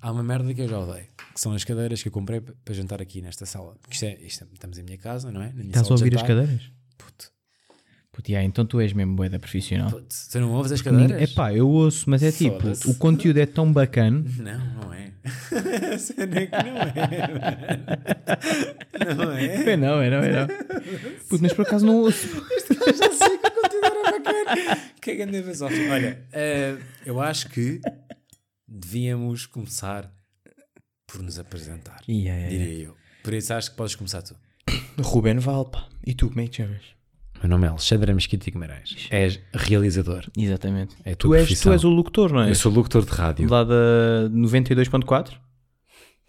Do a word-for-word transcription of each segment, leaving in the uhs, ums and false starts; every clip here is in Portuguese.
Há uma merda que eu já odeio, que são as cadeiras que eu comprei para jantar aqui nesta sala. Isto é, isto é, estamos em minha casa, não é? Na minha Estás sala a ouvir as cadeiras? Puto. Puto, yeah, então tu és mesmo boeda profissional. Puto, tu não ouves as cadeiras? É pá, eu ouço, mas é Foda-se. Tipo, o conteúdo é tão bacana. Não, não é. Você nem que não é. Não é. Não é, não é, não. Puto, mas por acaso não ouço. Eu já sei que o conteúdo era bacana. Que é que andei a fazer? Olha, uh, eu acho que devíamos começar por nos apresentar, yeah, yeah, diria eu. Por isso acho que podes começar tu. Ruben Valpa. E tu, como é que te chamas? Meu nome é Alexandre Mesquita e Guimarães. És realizador. Exatamente. É a tua tu, és, tu és o locutor, não é? Eu sou locutor de rádio. Lá da noventa e dois ponto quatro?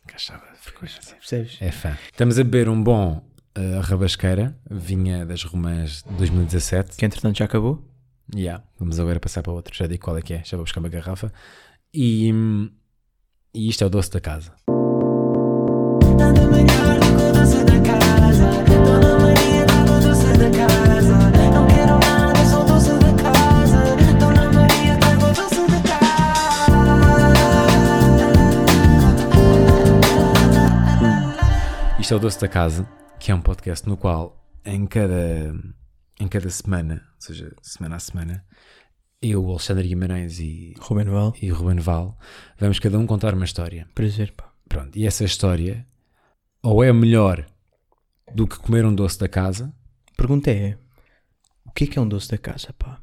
Cachava de frequência. Percebes? É fã. Estamos a beber um bom uh, Rabasqueira, vinha das Romãs de dois mil e dezassete. Que entretanto já acabou. Já. Yeah. Vamos agora passar para outro. Já digo qual é que é. Já vou buscar uma garrafa. E, e isto é o Doce da Casa. Isto é o Doce da Casa, que é um podcast no qual em cada, em cada semana, ou seja, semana a semana, eu, Alexandre Guimarães e Ruben Val. E Ruben Val, vamos cada um contar uma história. Prazer, pá. Pronto, e essa história ou é melhor do que comer um doce da casa? Pergunta é, o que é que é um doce da casa, pá?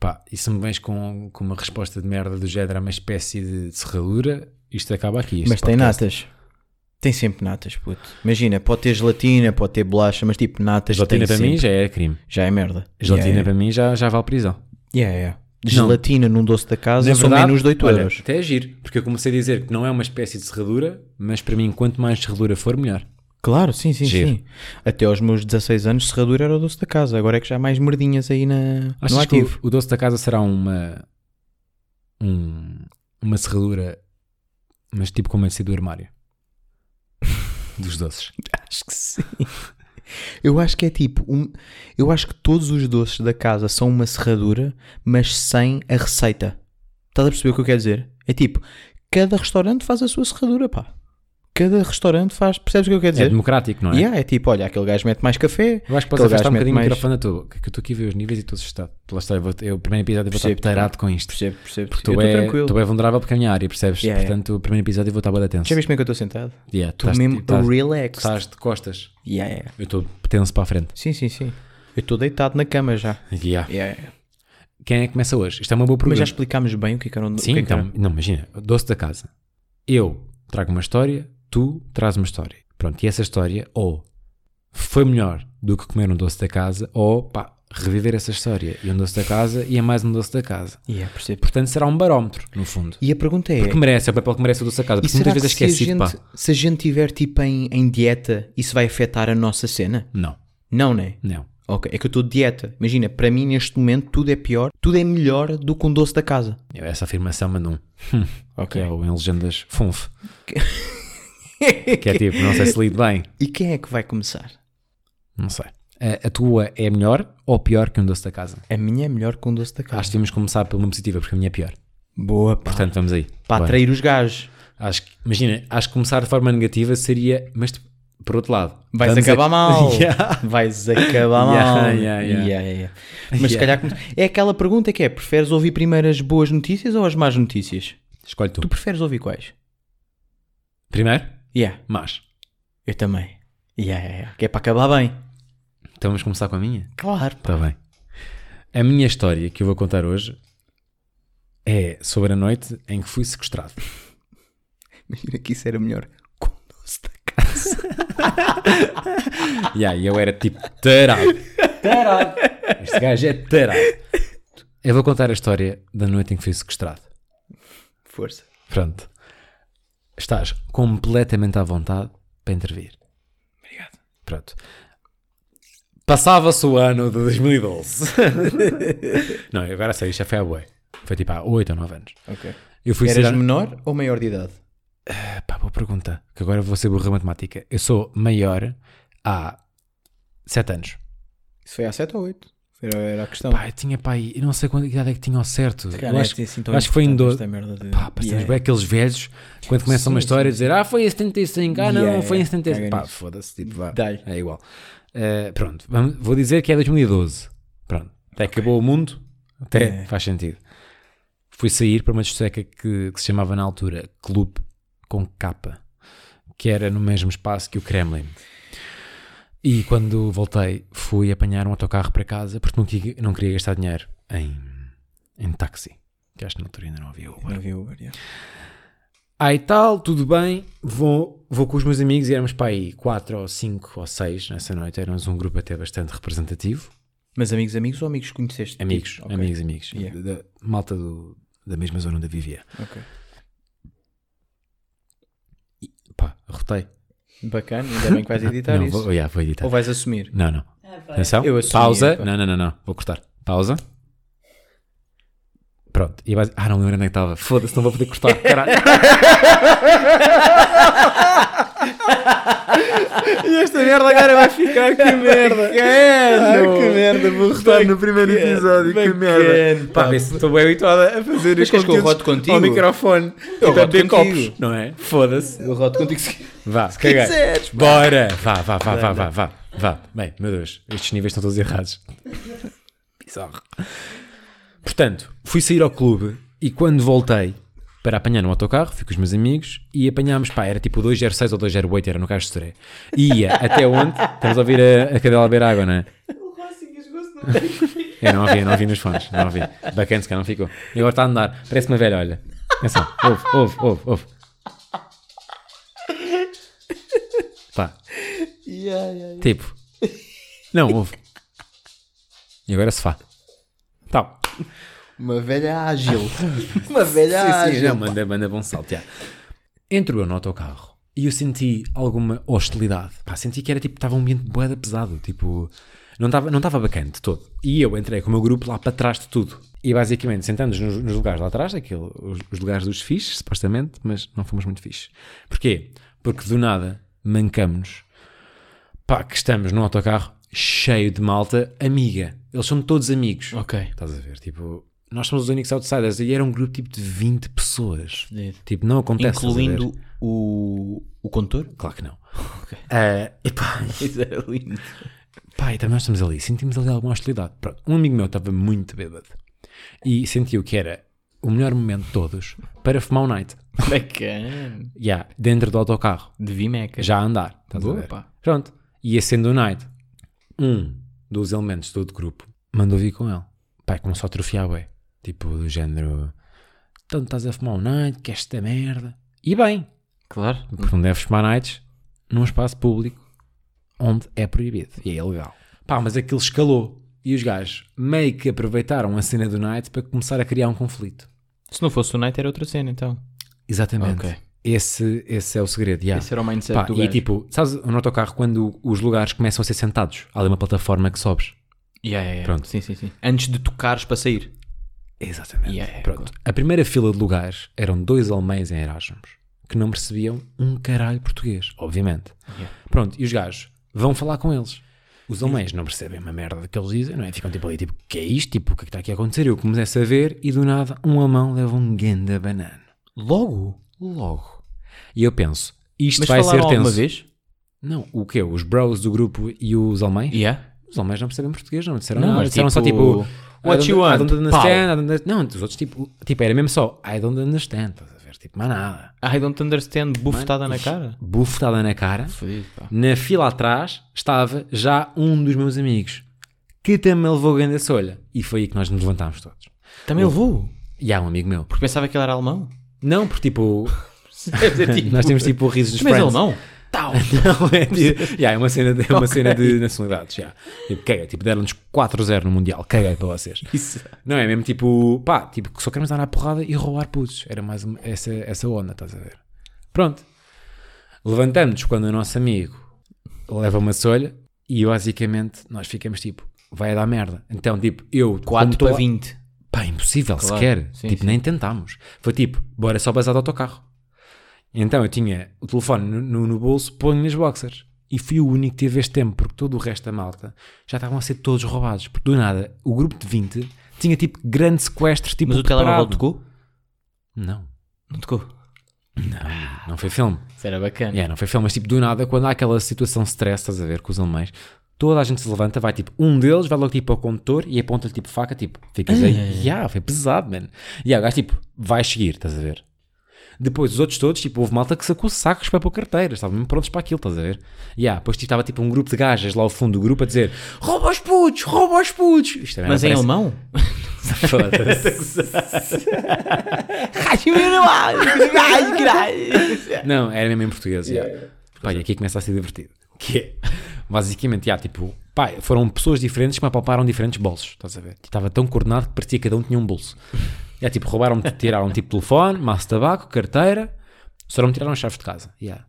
Pá, e se me vens com, com uma resposta de merda do género a uma espécie de serradura, isto acaba aqui. Mas podcast. Tem natas. Tem sempre natas, puto. Imagina, pode ter gelatina, pode ter bolacha, mas tipo natas. Gelatina para sempre. Mim já é crime. Já é merda. Gelatina yeah, para é. Mim já, já vale prisão. Yeah, yeah. De gelatina num doce da casa são menos de oito euros. Até é giro, porque eu comecei a dizer que não é uma espécie de serradura, mas para mim quanto mais serradura for, melhor. Claro, sim, sim, giro. Sim. Até aos meus dezasseis anos serradura era o doce da casa, agora é que já há mais merdinhas aí na, no ativo. O, o doce da casa será uma um, uma serradura, mas tipo como é assim do armário dos doces. Acho que sim. Eu acho que é tipo, um, eu acho que todos os doces da casa são uma serradura, mas sem a receita. Estás a perceber o que eu quero dizer? É tipo, cada restaurante faz a sua serradura, pá. Cada restaurante faz, percebes o que eu quero dizer? É democrático, não é? Yeah, é tipo, olha, aquele gajo mete mais café. Eu acho que podes afastar um bocadinho mais... o microfone a tu, que eu estou aqui a ver os níveis e estou assustado. Eu, o primeiro episódio eu vou estar teirado com isto. Percebo, percebo. Porque tu, é, tu é vulnerável porque é a minha área, percebes? Yeah, portanto, é. O primeiro episódio eu vou estar boa da tenso. Já viste como é que eu estou sentado? Yeah, tu mesmo relaxed. Estás de costas. Yeah, yeah. Eu estou tenso para a frente. Sim, sim, sim. Eu estou deitado na cama já. Yeah. Yeah. Quem é que começa hoje? Isto é uma boa pergunta. Mas já explicámos bem o que é que era um doce. Sim, então, não, imagina, doce da casa. Eu trago uma história... Tu traz uma história. Pronto, e essa história ou foi melhor do que comer um doce da casa ou, pá, reviver essa história. E um doce da casa e é mais um doce da casa. Yeah, portanto, será um barómetro, no fundo. E a pergunta é... Porque merece, é o papel que merece o doce da casa. Porque muitas vezes esquecido, pá. Se a gente estiver, tipo, em, em dieta, isso vai afetar a nossa cena? Não. Não, não é? Não. Ok, é que eu estou de dieta. Imagina, para mim, neste momento, tudo é pior, tudo é melhor do que um doce da casa. Essa afirmação, mas não. Hum, ok. É o em legendas funf. Que é tipo, não sei se lido bem. E quem é que vai começar? Não sei. A, a tua é melhor ou pior que um doce da casa? A minha é melhor que um doce da casa. Acho que devemos começar pela positiva, porque a minha é pior. Boa, pá. Portanto, vamos aí. Para atrair os gajos. Acho que, imagina, acho que começar de forma negativa seria... Mas, por outro lado... Vais acabar a... mal. Yeah. Vais acabar yeah, mal. Yeah, yeah, yeah. Yeah, yeah. Mas yeah. Se calhar... Come... É aquela pergunta que é, preferes ouvir primeiro as boas notícias ou as más notícias? Escolhe tu. Tu preferes ouvir quais? Primeiro? Yeah. Mas eu também. Yeah, yeah, yeah. Que é para acabar bem. Então vamos começar com a minha? Claro. Está bem. A minha história que eu vou contar hoje é sobre a noite em que fui sequestrado. Imagina que isso era melhor com o doce da casa. E yeah, eu era tipo tarado. Tarado. Este gajo é tarado. Eu vou contar a história da noite em que fui sequestrado. Força. Pronto. Estás completamente à vontade para intervir. Obrigado. Pronto. Passava-se o ano de dois mil e doze. Não, agora sei, isto já foi à boa. Foi tipo há oito ou nove anos. Ok. Eu fui Eras ser... menor ou maior de idade? Uh, pá, boa pergunta. Que agora vou ser burro em matemática. Eu sou maior há sete anos. Isso foi há sete ou oito? Era, era a questão. Pá, eu tinha, pá, eu não sei quando idade é que tinha ao certo. Cara, acho, é assim, acho que foi em doze. De... Pá, parecemos yeah. bem aqueles velhos, quando começam sim, uma história, sim. dizer, ah, foi em setenta e cinco, ah, yeah, não, foi em setenta e cinco. É, pá, foda-se, tipo, vá. Dai. É igual. Uh, pronto, vamos, vou dizer que é dois mil e doze. Pronto, até okay. acabou o mundo, até é. Faz sentido. Fui sair para uma discoteca que, que se chamava na altura Clube com Capa, que era no mesmo espaço que o Kremlin. E quando voltei, fui apanhar um autocarro para casa porque não queria, não queria gastar dinheiro em, em táxi. Que acho que na altura ainda não havia Uber. Não havia Uber, yeah. Aí tal, tudo bem, vou, vou com os meus amigos e éramos para aí quatro ou cinco ou seis nessa noite. Éramos um grupo até bastante representativo. Mas amigos, amigos ou amigos que conheceste? Amigos, tipo? amigos, okay. amigos. Yeah. Da, malta do, da mesma zona onde eu vivia. Ok. E, pá, arrotei. Bacana, ainda bem que vais editar não, isso. Vou, yeah, vou editar. Ou vais assumir? Não, não. Ah, atenção, eu assumi, pausa. Não, não, não, não, vou cortar. Pausa. Pronto. E vais... Ah, não lembro onde é que estava. Foda-se, não vou poder cortar. Caralho. E esta merda agora vai ficar. Que merda. Bacano. Que merda. Vou cortar no primeiro episódio. Bacano. Que merda. Pá, pá, estou bem habituada a fazer os conteúdos ao microfone. Eu roto contigo. Copos, não é? Foda-se. Eu roto contigo. Vá, se cagar. Quiseres, bora. Vá, vá, vá, vá, vá, vá, vá. Bem, meu Deus. Estes níveis estão todos errados. Bizarro. Portanto, fui sair ao clube e quando voltei para apanhar um autocarro, fui com os meus amigos e apanhámos, pá, era tipo dois zero seis ou dois zero oito, era no Cais de Estoré. E ia até onde? Estamos a ouvir a, a cadela beber água, não é? Eu não ouvi, não ouvi nos fones, não ouvi. Bacana, se calhar não ficou. E agora está a andar, parece uma velha, olha. Atenção, ouve, ouve, ouve, ouve. Pá. Yeah, yeah, yeah. Tipo. Não, ouve. E agora se faz. Tá. Uma velha ágil. Uma velha sim, ágil. Sim, não, manda, manda bom salto. Já. Entrou eu no autocarro e eu senti alguma hostilidade. Pá, senti que era tipo, estava um ambiente de boeda pesado. Tipo, não estava não estava bacana de todo. E eu entrei com o meu grupo lá para trás de tudo. E basicamente sentamos nos, nos lugares lá atrás, aquele, os, os lugares dos fixes, supostamente, mas não fomos muito fixes. Porquê? Porque do nada mancamos-nos. Pá, que estamos num autocarro cheio de malta amiga. Eles são todos amigos. Ok. Estás a ver? Tipo, nós somos os únicos outsiders. E era um grupo tipo de vinte pessoas. É. Tipo, não acontece. Incluindo o, o condutor? Claro que não. Ok. Uh, epá, isso era lindo. Pá, e também nós estamos ali. Sentimos ali alguma hostilidade. Pronto, um amigo meu estava muito bêbado. E sentiu que era o melhor momento de todos para fumar um night. Bacana. Yeah, dentro do autocarro. De Vimeca. Já a andar. Estás Boa, a ver? Pá. Pronto. E acendo o night. Um dos elementos do outro grupo mandou vir com ele. Pai, começou a atrofiar, ué. Tipo, do género... Tanto estás a fumar um night, que esta merda... E bem! Claro. Porque não deves fumar nights num espaço público onde é proibido. E é ilegal. Pá, mas aquilo escalou. E os gajos meio que aproveitaram a cena do night para começar a criar um conflito. Se não fosse o night, era outra cena, então. Exatamente. Ok. Esse, esse é o segredo, yeah. Esse era o mindset. Pá, do gajo. E tipo, sabes, no autocarro, quando os lugares começam a ser sentados, há ali uma plataforma que sobes. Yeah, yeah, yeah. Pronto. Sim, sim, sim. Antes de tocares para sair. Exatamente. Yeah, yeah, pronto. Claro. A primeira fila de lugares eram dois alemães em Erasmus que não percebiam um caralho português, obviamente. Yeah. Pronto, e os gajos vão falar com eles. Os alemães não percebem uma merda que eles dizem, não é? Ficam tipo ali, tipo, o que é isto? Tipo, o que é que está aqui a acontecer? Eu comecei a ver e do nada um alemão leva um ganda banana. Logo? Logo. E eu penso, isto mas vai ser tenso. Mas falaram alguma vez? Não. O quê? Os bros do grupo e os alemães? Yeah. Os alemães não percebem português, não disseram não, não disseram tipo, só tipo... What you want? I don't understand. I don't understand. Não, os outros tipo... Tipo, era mesmo só... I don't understand. Estás a ver? Tipo, mais nada. I don't understand. Bufetada na cara? Bufetada na cara. Fui, na fila atrás estava já um dos meus amigos que também levou grande solha. E foi aí que nós nos levantámos todos. Também levou? E há um amigo meu. Porque pensava que ele era alemão? Não, porque tipo... tipo... Nós temos tipo o riso dos mas Friends. Mas ele não. Tal. Não, é, tipo, yeah, é uma cena de, é uma okay. cena de nacionalidades. Yeah. Tipo, caguei, tipo, deram-nos quatro a zero no Mundial. Caguei para vocês. Isso. Não é mesmo tipo... Pá, tipo, que só queremos dar na porrada e roubar putos. Era mais uma, essa, essa onda, estás a ver? Pronto. Levantamos-nos quando o nosso amigo leva uma solha e basicamente nós ficamos tipo... Vai dar merda. Então tipo, eu... quatro para vinte. Pá, impossível, claro, sequer. Sim, tipo, sim. Nem tentámos. Foi tipo, bora só basar do autocarro. Então eu tinha o telefone no, no, no bolso, ponho nas boxers. e fui o único que teve este tempo, porque todo o resto da malta já estavam a ser todos roubados, porque do nada o grupo de vinte tinha tipo grande sequestro, tipo. Mas o telemóvel tocou? Não. Não tocou? Não, não foi filme. Isso era bacana. Yeah, não foi filme, mas tipo do nada, quando há aquela situação de stress, estás a ver, com os alemães, toda a gente se levanta, vai tipo, um deles vai logo tipo ao condutor e aponta-lhe tipo faca, tipo, ficas aí. Ai, yeah, foi pesado, mano. E yeah, o gajo tipo, vai seguir, estás a ver. Depois, os outros todos, tipo, houve malta que sacou sacos para pôr carteiras, estavam mesmo prontos para aquilo, estás a ver? E yeah, depois estava tipo um grupo de gajas lá ao fundo do grupo a dizer rouba os putos, rouba os putos! Isto mas em alemão? Não, era mesmo em português. Yeah. Yeah. Pá, e aqui começa a ser divertido. Que é, basicamente, yeah, tipo, pá, foram pessoas diferentes que me apalparam diferentes bolsos, estás a ver? Estava tão coordenado que parecia que cada um tinha um bolso. Yeah, tipo, roubaram-me, tiraram tipo telefone, maço de tabaco, carteira, só não me tiraram as chaves de casa. Yeah.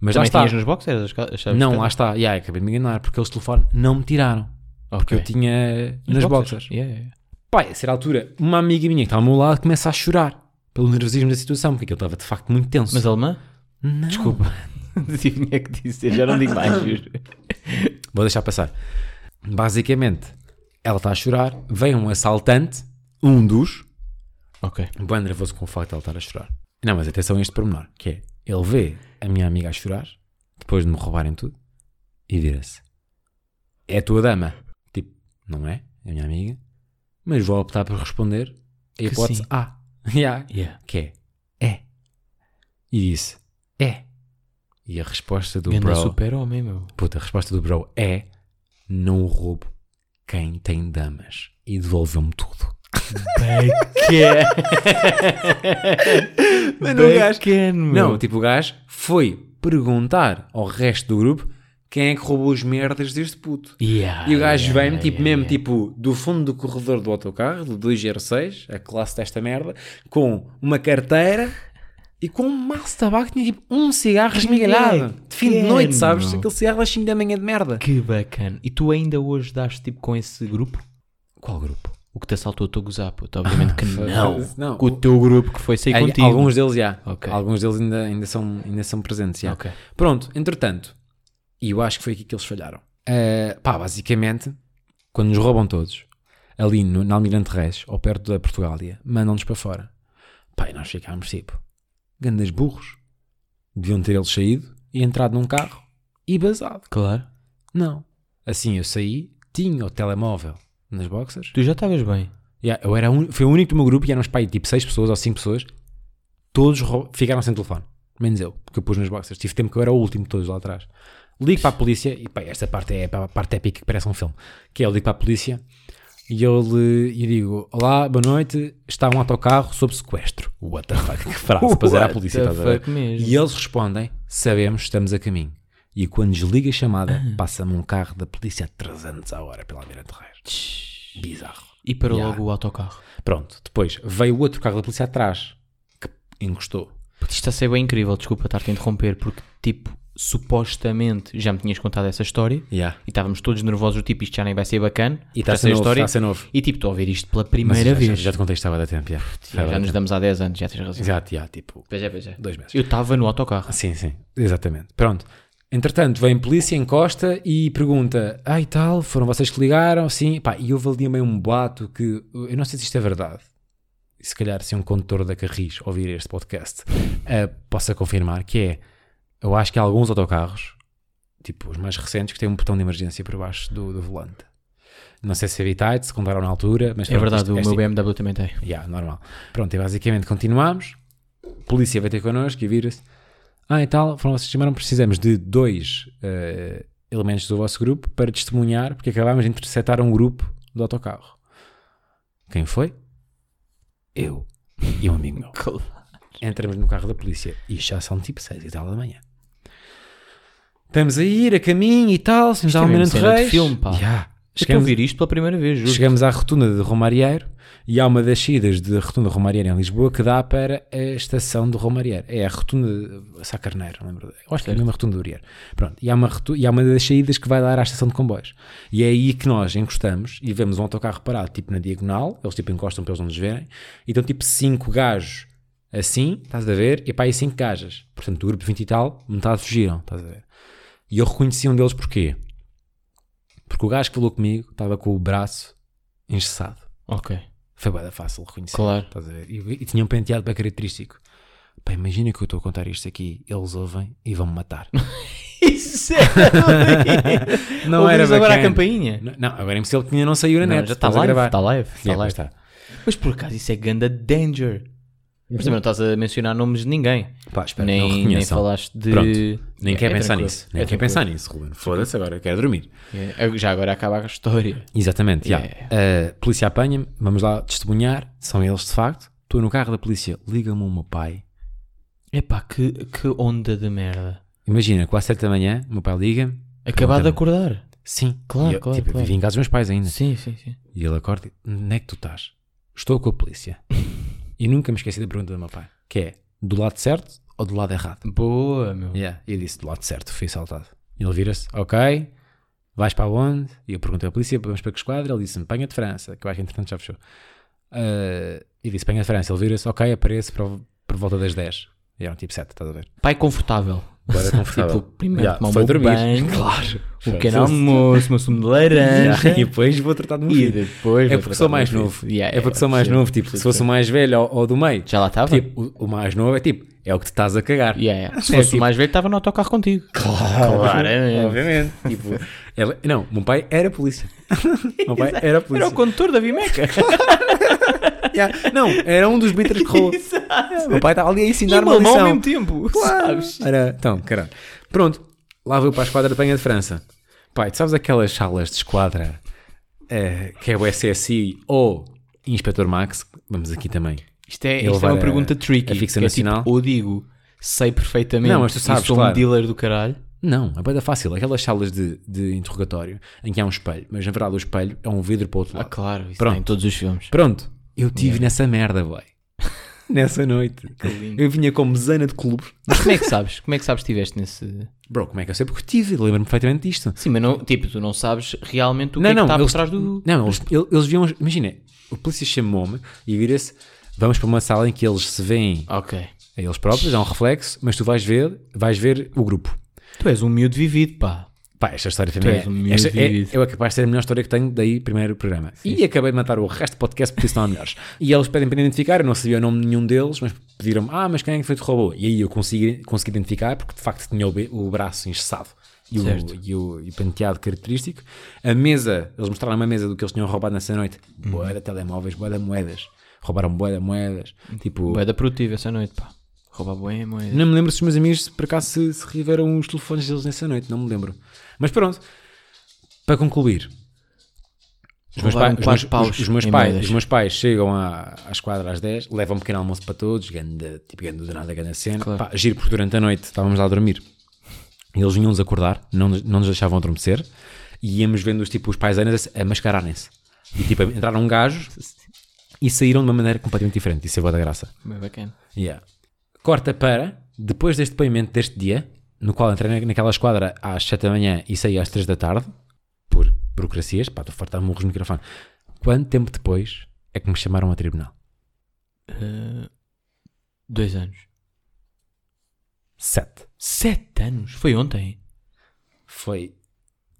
Mas também lá está. Tinhas nos boxers as chaves de casa? Não, lá está. Yeah, acabei de me enganar, porque eles telefone não me tiraram. Okay. Porque eu tinha nos nas boxers. boxers. Yeah, yeah. Pai, a certa altura, uma amiga minha que estava ao meu lado começa a chorar pelo nervosismo da situação, porque aquilo estava de facto muito tenso. Mas alemã? Não. Desculpa. Tinha que dizer, já não digo mais, juro. Vou deixar passar. Basicamente, ela está a chorar, vem um assaltante, um dos... Ok. Bem nervoso com o facto de ela estar a chorar. Não, mas atenção a este pormenor, que é, ele vê a minha amiga a chorar, depois de me roubarem tudo, e vira-se. É a tua dama. Tipo, não é? É a minha amiga. Mas vou optar por responder a hipótese A. Yeah. Yeah. Que é, é. E disse, é. E a resposta do Ganda bro... super-homem, meu. Puta, a resposta do bro é, não roubo quem tem damas. E devolveu-me tudo. Mano, o gajo, não, tipo, o gajo foi perguntar ao resto do grupo quem é que roubou os merdas deste puto. Yeah, e o gajo yeah, vem-me, tipo, yeah, mesmo, yeah. tipo, do fundo do corredor do autocarro, do dois zero seis, a classe desta merda, com uma carteira e com um maço de tabaco, tinha tipo um cigarro esmigalhado. De fim de noite, sabes? Aquele cigarro das cinco da manhã de merda. Que bacana. E tu ainda hoje dás tipo com esse grupo? Qual grupo? O que te assaltou, estou a gozar, puto. Obviamente que não. não. Com o teu grupo que foi sair contigo. Alguns deles já. Okay. Alguns deles ainda, ainda, são, ainda são presentes já. Okay. Pronto, entretanto. E eu acho que foi aqui que eles falharam. Uh, pá, basicamente, quando nos roubam todos, ali no, na Almirante Reis, ou perto da Portugália, mandam-nos para fora. Pá, e nós ficámos tipo, grandes burros. Deviam ter eles saído e entrado num carro e basado. Claro. Não. Assim eu saí, tinha o telemóvel nas boxers. Tu já estavas bem. Yeah, eu era un... Foi o único do meu grupo e éramos para aí tipo seis pessoas ou cinco pessoas. Todos rou... ficaram sem telefone. Menos eu, porque eu pus nas boxers. Tive tempo que eu era o último de todos lá atrás. Ligo para a polícia e pá, esta parte é a parte épica que parece um filme. Que é eu ligo para a polícia e eu lhe e digo: olá, boa noite, está um autocarro sob sequestro. What the fuck? Que frase para dizer à polícia. Estás a ver? E eles respondem: sabemos, estamos a caminho. E quando desliga a chamada, ah. passa-me um carro da polícia a trezentos à hora pela Almirante Reis. Bizarro. E parou yeah. logo o autocarro. Pronto, depois veio outro carro da polícia atrás, que encostou. Isto está a ser bem incrível, desculpa estar-te a interromper, porque tipo, supostamente já me tinhas contado essa história yeah. e estávamos todos nervosos, tipo, isto já nem vai ser bacana. E está a ser novo, história, está a ser novo. E tipo, estou a ouvir isto pela primeira já, vez. Já, já te contei que estava da tempo, yeah. já, já, já nos damos há dez anos, já tens razão. Exato, já, tipo, pois é, pois é. dois meses. Eu estava no autocarro. Sim, sim, exatamente. Pronto. Entretanto, vem polícia, encosta e pergunta: ai ah, tal, foram vocês que ligaram? Sim, pá, e houve ali meio um boato que, eu não sei se isto é verdade, se calhar se um condutor da Carris ouvir este podcast uh, possa confirmar, que é, eu acho que há alguns autocarros, tipo os mais recentes, que têm um botão de emergência por baixo do, do volante. Não sei se é habitado, se compraram na altura, mas... É verdade, o meu B M W também tem. Yeah, normal. Pronto, e basicamente continuamos, polícia vai ter connosco e vira-se: ah, e tal, foram vocês que chamaram, precisamos de dois uh, elementos do vosso grupo para testemunhar, porque acabámos de interceptar um grupo do autocarro. Quem foi? Eu e um amigo meu. Entramos no carro da polícia e já são tipo seis e tal da manhã. Estamos a ir a caminho e tal, se nos Almirante Reis. Filme, pá. Yeah. Chegamos a ouvir isto pela primeira vez, justo. Chegamos à rotunda de Romareiro e há uma das saídas de rotunda de Romareiro em Lisboa que dá para a estação do Romareiro. É a rotunda de Sacarneiro, não lembro. Eu acho que é a mesma rotunda do Urier. Pronto, e há, uma rotu... e há uma das saídas que vai dar à estação de comboios. E é aí que nós encostamos e vemos um autocarro parado, tipo na diagonal, eles tipo encostam para eles não nos verem, e estão tipo cinco gajos assim, estás a ver, e pá, aí cinco gajas. Portanto, do grupo vinte e tal, metade fugiram, estás a ver. E eu reconheci um deles porquê? Porque o gajo que falou comigo estava com o braço engessado. Ok. Foi bem fácil reconhecer. Claro. Estás a ver? E, e tinha um penteado bem característico. Pá, imagina que eu estou a contar isto aqui, eles ouvem e vão-me matar. Isso é. Não era bacana. Agora a campainha? Não, não agora é impossível que tinha não saiu na não, net. Já está live, está live. Está yeah, live. Está. Mas por acaso isso é ganda danger. Mas também não estás a mencionar nomes de ninguém. Pá, espero nem, que não reconheçam. Nem falaste de... Pronto, nem é, quer é pensar nisso. Nem é quer pensar nisso, Ruben. Foda-se, agora quero dormir. É, já agora acaba a história. Exatamente, já. É. Uh, polícia apanha-me, vamos lá testemunhar, são eles de facto. Estou no carro da polícia, liga-me o meu pai. Epá, que, que onda de merda. Imagina, quase sete da manhã, o meu pai liga-me. Acabado de acordar. Sim, claro, eu, claro, tipo, claro. Vivi em casa dos meus pais ainda. Sim, sim, sim. E ele acorda e onde é que tu estás? Estou com a polícia. E nunca me esqueci da pergunta do meu pai, que é, do lado certo ou do lado errado? Boa, meu. Yeah. E ele disse, do lado certo, fui assaltado. Ele vira-se, ok, vais para onde? E eu perguntei à polícia, vamos para que esquadra? Ele disse-me, Penha de França, que eu acho que entretanto já fechou. Uh, e disse, Penha de França. Ele vira-se, ok, aparece por, por volta das dez. E era um tipo sete, estás a ver? Pai confortável. Agora confortável. Tipo, primeiro yeah, tomar um banho, claro. O pequeno almoço, uma sumo de laranja. E depois vou tratar de morrer. E depois é porque sou mais novo. Yeah, é porque é, sou mais é, novo. Tipo, é, se fosse é. o mais velho ou, ou do meio. Já lá estava? Tipo, o, o mais novo é tipo, é o que te estás a cagar. Yeah, yeah. Se fosse é, tipo, o mais velho, estava no autocarro contigo. Claro, claro é, obviamente. Tipo, ela, não, meu pai era polícia. Meu pai era polícia. Era o condutor da Vimeca. Yeah. Não, era um dos beaters que rolou. O meu pai estava ali a ensinar-me uma lição. Ao mesmo tempo, claro. Era, então, caralho. Pronto, lá vou para a esquadra da Penha de França. Pai, tu sabes aquelas salas de esquadra uh, que é o S S I ou Inspetor Max? Vamos aqui também. Isto é, isto é uma pergunta a, tricky. A ficção nacional. É tipo, ou digo, sei perfeitamente. Não, mas tu sabes, sou claro. Um dealer do caralho. Não, é bem fácil. Aquelas salas de, de interrogatório em que há um espelho, mas na verdade o espelho é um vidro para o outro lado. Ah, claro, isso tem em todos os filmes. Pronto. Eu estive é. nessa merda, boy. Nessa noite. Eu vinha com mesana de clubes. Mas como é que sabes? Como é que sabes que estiveste nesse... Bro, como é que eu sei? Porque tive. Lembro-me perfeitamente disto. Sim, mas não, tipo, tu não sabes realmente o não, que, não, é que está eles, por trás do... Não, eles, eles viam... Imagina, o polícia chamou-me e vira-se... Vamos para uma sala em que eles se veem okay. a eles próprios, é um reflexo, mas tu vais ver, vais ver o grupo. Tu és um miúdo vivido, pá. Pá, esta história também é, um esta é, é, é capaz de ser a melhor história que tenho daí primeiro programa. Sim. E acabei de matar o resto do podcast porque isso não é melhores. E eles pedem para identificar, eu não sabia o nome de nenhum deles, mas pediram-me, ah, mas quem é que foi que roubou? E aí eu consegui, consegui identificar porque de facto tinha o, o braço engessado e o, e, o, e o penteado característico. A mesa, eles mostraram a mesa do que eles tinham roubado nessa noite. Hum. Boa de telemóveis, boa de moedas. Roubaram boa de moedas. Tipo... Boa da produtiva essa noite, pá. Roubar bem a moeda. Não me lembro se os meus amigos por acaso se, se reviveram os telefones deles nessa noite, não me lembro. Mas pronto, para concluir, os meus, pai, os, meus, os, os, meus pais, os meus pais chegam à, à esquadra às dez, levam um pequeno almoço para todos, ganda, tipo ganda do nada, ganda cena. Claro. Pá, giro porque durante a noite estávamos lá a dormir e eles vinham-nos acordar, não, não nos deixavam adormecer e íamos vendo os, tipo, os paisanos a, a mascararem-se. E tipo, entraram um gajo e saíram de uma maneira completamente diferente. Isso é boa da graça. Bem bacana. Yeah. Corta para, depois deste depoimento deste dia, no qual entrei naquela esquadra às sete da manhã e saí às três da tarde, por burocracias, pá, estou a fartar murros no microfone. Quanto tempo depois é que me chamaram a tribunal? Uh, dois anos. Sete. Sete anos? Foi ontem? Foi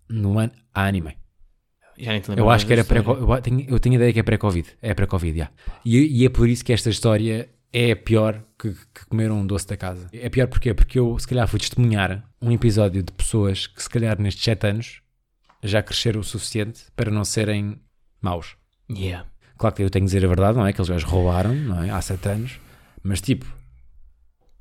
no ano há ano e meio. Já nem te lembro. Eu acho que era pré-Covid. Eu tenho, eu tenho ideia que é pré-Covid. É pré-Covid, já. E, e é por isso que esta história... É pior que, que comer um doce da casa. É pior porquê? Porque eu, se calhar, fui testemunhar um episódio de pessoas que, se calhar, nestes sete anos, já cresceram o suficiente para não serem maus. Yeah. Claro que eu tenho que dizer a verdade, não é? Que eles gajos roubaram, não é? Há sete anos. Mas, tipo,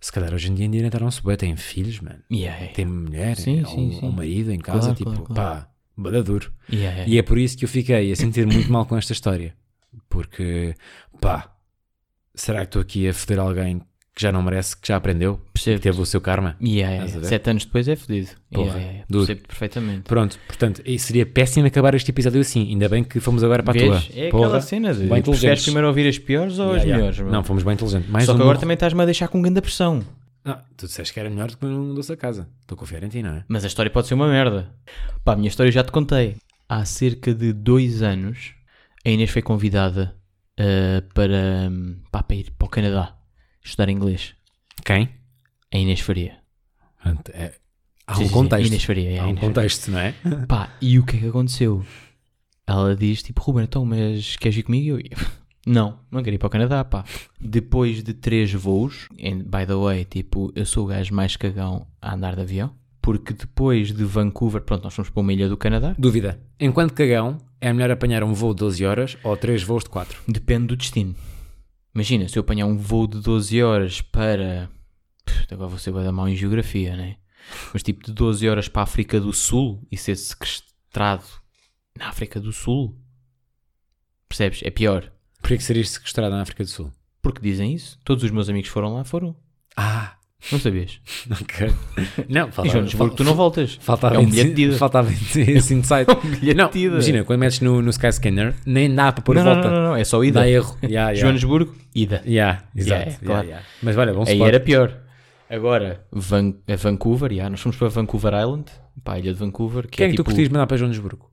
se calhar hoje em dia ainda entraram-se bem. Têm filhos, mano. Yeah. Têm mulher, sim, ou, sim, sim. ou marido em casa. Claro, tipo, claro, claro. Pá, badaduro. Yeah, yeah. E é por isso que eu fiquei a sentir muito mal com esta história. Porque, pá... Será que estou aqui a foder alguém que já não merece, que já aprendeu, que teve o seu karma? Yeah, yeah. Sete anos depois é fodido. Yeah, yeah. Percebo perfeitamente. Pronto, portanto, seria péssimo acabar este episódio assim. Ainda bem que fomos agora para Vês? a tua. É Porra. aquela cena de preferes primeiro ouvir as piores ou yeah, as yeah. melhores? Bro? Não, fomos bem inteligentes. Mais Só um que agora no... também estás-me a deixar com grande pressão. Não, tu disseste que era melhor do que um doce da casa. Estou a confiar em ti, não é? Mas a história pode ser uma merda. Pá, a minha história já te contei. Há cerca de dois anos, a Inês foi convidada... Uh, para, pá, para ir para o Canadá estudar inglês. Quem? A Inês Faria. É, Há um contexto. Inês Faria. Há um contexto, não é? Pá, e o que é que aconteceu? Ela diz, tipo, Ruben, então, mas queres ir comigo? Eu ia... Não, não quero ir para o Canadá, pá. Depois de três voos, and by the way, tipo, eu sou o gajo mais cagão a andar de avião, porque depois de Vancouver, pronto, nós fomos para uma ilha do Canadá. Dúvida. Enquanto cagão, é melhor apanhar um voo de doze horas ou três voos de quatro? Depende do destino. Imagina, se eu apanhar um voo de doze horas para... Puxa, agora você vai dar mal em geografia, né? Mas tipo, de doze horas para a África do Sul e ser sequestrado na África do Sul, percebes? É pior. Porquê que serias sequestrado na África do Sul? Porque dizem isso. Todos os meus amigos foram lá, foram. Ah! Não sabias? Ok. Não, faltava... E Joanesburgo, tu não voltas. Faltava é um bilhete de ida. Faltava esse insight. É um bilhete não, de ida. Imagina, quando metes no, no Skyscanner, nem dá para pôr não, volta. Não, não, não, é só ida. Dá erro. Yeah, yeah. Joanesburgo, ida. Yeah, exato. Yeah, yeah, claro. Yeah. Mas olha, vamos. Aí spot. Era pior. Agora, Van... é Vancouver, yeah, nós fomos para Vancouver Island, para a ilha de Vancouver. Que Quem é que é, tipo... tu curtias mandar para Joanesburgo?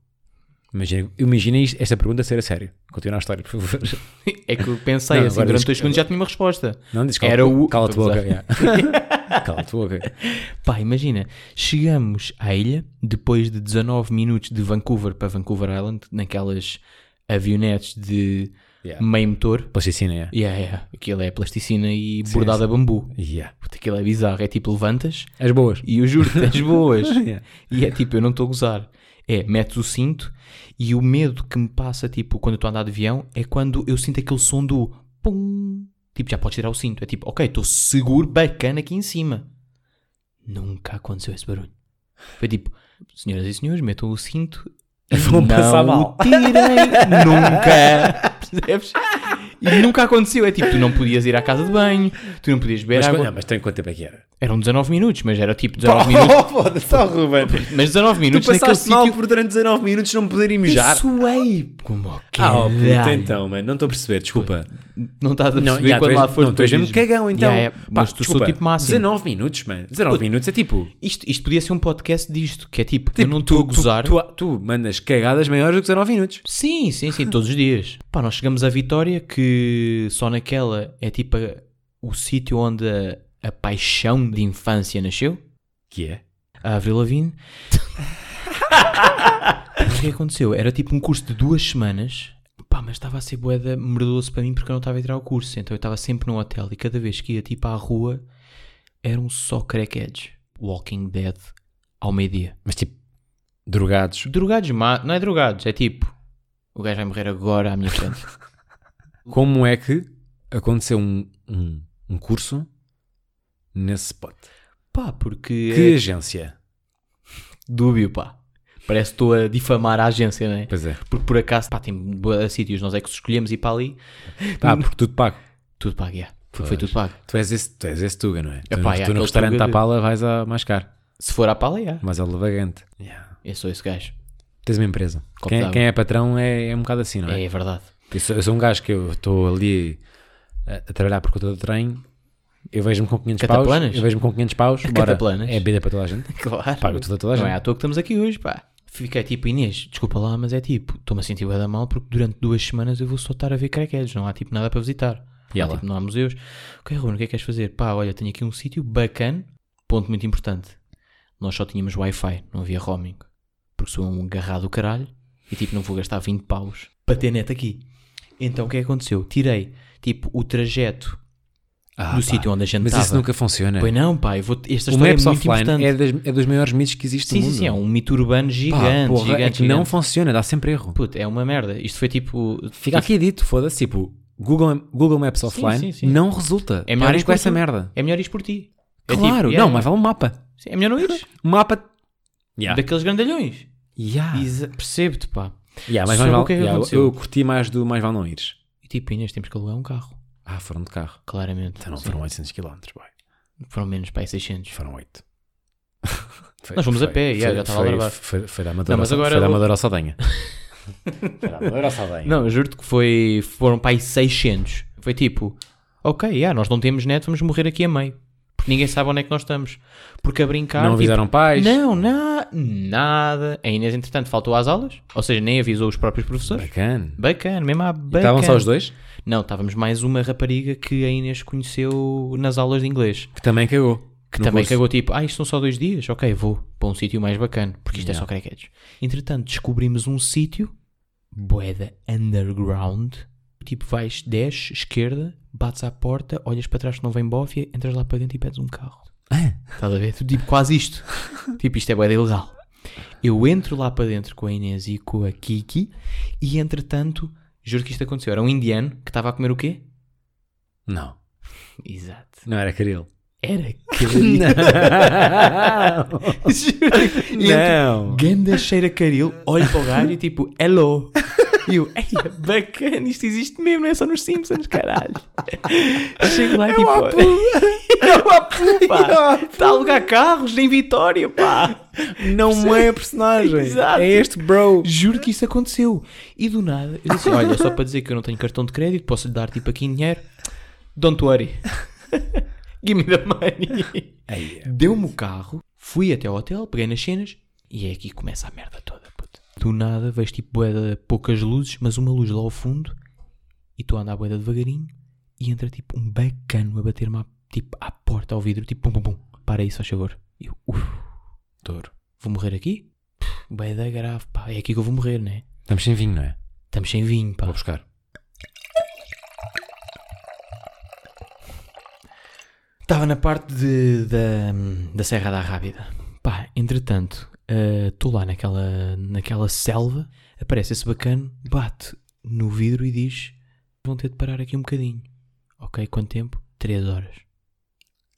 Imagina, imagina isto, esta pergunta ser a sério. Continua a história, por favor. É que eu pensei não, assim, durante diz, dois segundos já tinha uma resposta. Não dizes cala-te o... cala boca. Yeah. Cala-te boca. Pá, imagina, chegamos à ilha, depois de dezanove minutos de Vancouver para Vancouver Island, naquelas avionetes de yeah. meio motor. Plasticina, é. Yeah. Yeah, yeah. Aquilo é plasticina e sim, bordado sim. a bambu. Yeah. Aquilo é bizarro, é tipo levantas. As boas. E eu juro-te, as boas. Yeah. E é tipo, eu não estou a gozar. É, metes o cinto e o medo que me passa, tipo, quando eu estou a andar de avião, é quando eu sinto aquele som do pum, tipo, já podes tirar o cinto. É tipo, ok, estou seguro, bacana aqui em cima. Nunca aconteceu esse barulho. Foi tipo, senhoras e senhores, metam o cinto e vão passar mal. Tirem, nunca, percebes? E nunca aconteceu, é tipo, tu não podias ir à casa de banho, tu não podias beber mas, água. Não, mas tem quanto tempo é que era? Eram dezanove minutos, mas era tipo dezanove minutos. Foda-se, só Ruben. Mas dezanove minutos naquele sítio... Tu passaste mal sítio... por durante dezanove minutos não poder ir mijar. Eu suei. Como que é? Ah, ó, puto, então, mano, não estou a perceber, desculpa. Não estás a perceber não, yeah, quando és, lá foste... Não, tu és mesmo cagão, então. Yeah, é, pá, mas tu desculpa, sou tipo máximo. dezanove minutos, mano. dezanove puto, minutos é tipo... Isto, isto podia ser um podcast disto, que é tipo, tipo eu não estou a gozar. Tu, tu, tu mandas cagadas maiores do que dezanove minutos. Sim, sim, sim, todos os dias. Pá, nós chegamos à Vitória, que só naquela é tipo a, o sítio onde... A, A paixão de infância nasceu? Que é? A Avril Lavigne. O que aconteceu? Era tipo um curso de duas semanas. Pá, mas estava a ser boeda merdoso para mim porque eu não estava a tirar o curso. Então eu estava sempre num hotel e cada vez que ia tipo à rua eram só crackheads. Walking Dead ao meio-dia. Mas tipo, drogados? Drogados, mas não é drogados. É tipo, o gajo vai morrer agora à minha frente. Como é que aconteceu um, um, um curso... nesse spot? Pá, porque... Que é... agência? Dúbio, pá. Parece que estou a difamar a agência, não é? Pois é. Porque por acaso, pá, tem sítios, nós é que escolhemos ir para ali. Ah, porque tudo pago. Tudo pago, é. Yeah. Foi, foi tudo pago. Tu és esse, tu és esse Tuga, não é? Epá, tu, yeah, tu no restaurante à pala vais a mais caro. Se for à pala, é. Yeah. Mas ao Levagante. Yeah. Eu sou esse gajo. Tens uma empresa. Quem, quem é patrão é, é um bocado assim, não é? É, é verdade. Eu sou, eu sou um gajo que eu estou ali a, a trabalhar por conta do trem... Eu vejo-me com quinhentos paus, eu vejo-me com quinhentos paus, bora, é bebida para toda a gente, claro, pago tudo a toda a gente. Não é à toa que estamos aqui hoje, pá. Fiquei tipo, Inês, desculpa lá, mas é tipo, estou-me a sentir bué da mal porque durante duas semanas eu vou só estar a ver crackheads, não há tipo nada para visitar, e há, tipo, não há museus. Ok, Ruben, o que é que queres fazer? Pá, olha, tenho aqui um sítio bacana, ponto muito importante, nós só tínhamos Wi-Fi, não havia roaming, porque sou um agarrado do caralho e tipo, não vou gastar vinte paus para ter net aqui. Então o que é que aconteceu? Tirei tipo o trajeto Ah, do sítio onde a gente estava. Mas isso nunca funciona. Pois não, pá. Eu vou... Esta o história Maps é muito importante. É, das, é dos maiores mitos que existe sim, no mundo. Sim, sim, é um mito urbano gigante. Pá, porra, gigante, é que gigante. Não funciona, dá sempre erro. Puta, é uma merda. Isto foi tipo... Fica aqui dito, foda-se. Tipo, Google, Google Maps sim, offline sim, sim. Não resulta. É melhor ir com essa merda. É melhor ir por ti. É claro, tipo, não, é... mas vale um mapa. Sim, é melhor não ires. Um mapa... Yeah. Daqueles grandalhões. Yeah. Exa... Percebo-te, pá. Yeah, mas mais vale... que é que yeah, eu curti mais do mais vale não ires. E tipo, Inês, temos que alugar um carro. Ah, foram de carro. Claramente. Então não sim. Foram oitocentos quilómetros, boy. Foram menos, para seiscentos. Foram oito. Foi, nós fomos foi, a pé, foi, já, foi, já estava foi, a largar. Foi, foi, foi da Amadora ao Saldanha. Foi da Amadora ao Saldanha. Não, juro-te que foi, foram para aí seiscentos. Foi tipo, ok, yeah, nós não temos net, vamos morrer aqui a meio. Porque ninguém sabe onde é que nós estamos. Porque a brincar... Não avisaram tipo, pais? Não, na, nada. A Inês, entretanto, faltou às aulas. Ou seja, nem avisou os próprios professores. Bacana. Bacana, mesmo à bacana. Estavam só os dois? Não, estávamos mais uma rapariga que a Inês conheceu nas aulas de inglês. Que também cagou. que no também curso. Cagou tipo, ah, isto são só dois dias, ok, vou para um sítio mais bacana, porque isto yeah. é só craquetes. Entretanto, descobrimos um sítio, boeda underground, tipo, vais, desce, esquerda, bates à porta, olhas para trás que não vem bófia, entras lá para dentro e pedes um carro. Ah, estás a ver? Tipo, quase isto. Tipo, isto é boeda ilegal. Eu entro lá para dentro com a Inês e com a Kiki e, entretanto, juro que isto aconteceu. Era um indiano que estava a comer o quê? Não. Exato. Não era caril. Era caril. Não. Juro. Não. Ganda cheira caril, olho para o gajo e tipo, hello. E eu, ei, bacana, isto existe mesmo, não é só nos Simpsons, caralho. Chego lá e é tipo... É o Apu, pá. Está a alugar carros em Vitória, pá. Não Percebe? É a personagem. Exato. É este bro. Juro que isso aconteceu. E do nada, eu disse, olha, só para dizer que eu não tenho cartão de crédito, posso lhe dar tipo aqui dinheiro. Don't worry. Give me the money. Deu-me o carro, fui até ao hotel, peguei nas cenas e é aqui que começa a merda toda. Do nada vejo tipo boeda, poucas luzes, mas uma luz lá ao fundo, e estou a andar a boeda devagarinho e entra tipo um bacano a bater-me à, tipo, à porta, ao vidro, tipo pum pum pum, para isso, faz favor. E eu, uff, touro, vou morrer aqui? Puff, boeda grave, pá, é aqui que eu vou morrer, não é? Estamos sem vinho, não é? Estamos sem vinho, pá. Vou buscar. Estava na parte de, da, da Serra da Arrábida. Pá, entretanto... Estou uh, lá naquela, naquela selva, aparece esse bacano, bate no vidro e diz: vão ter de parar aqui um bocadinho. Ok, quanto tempo? três horas.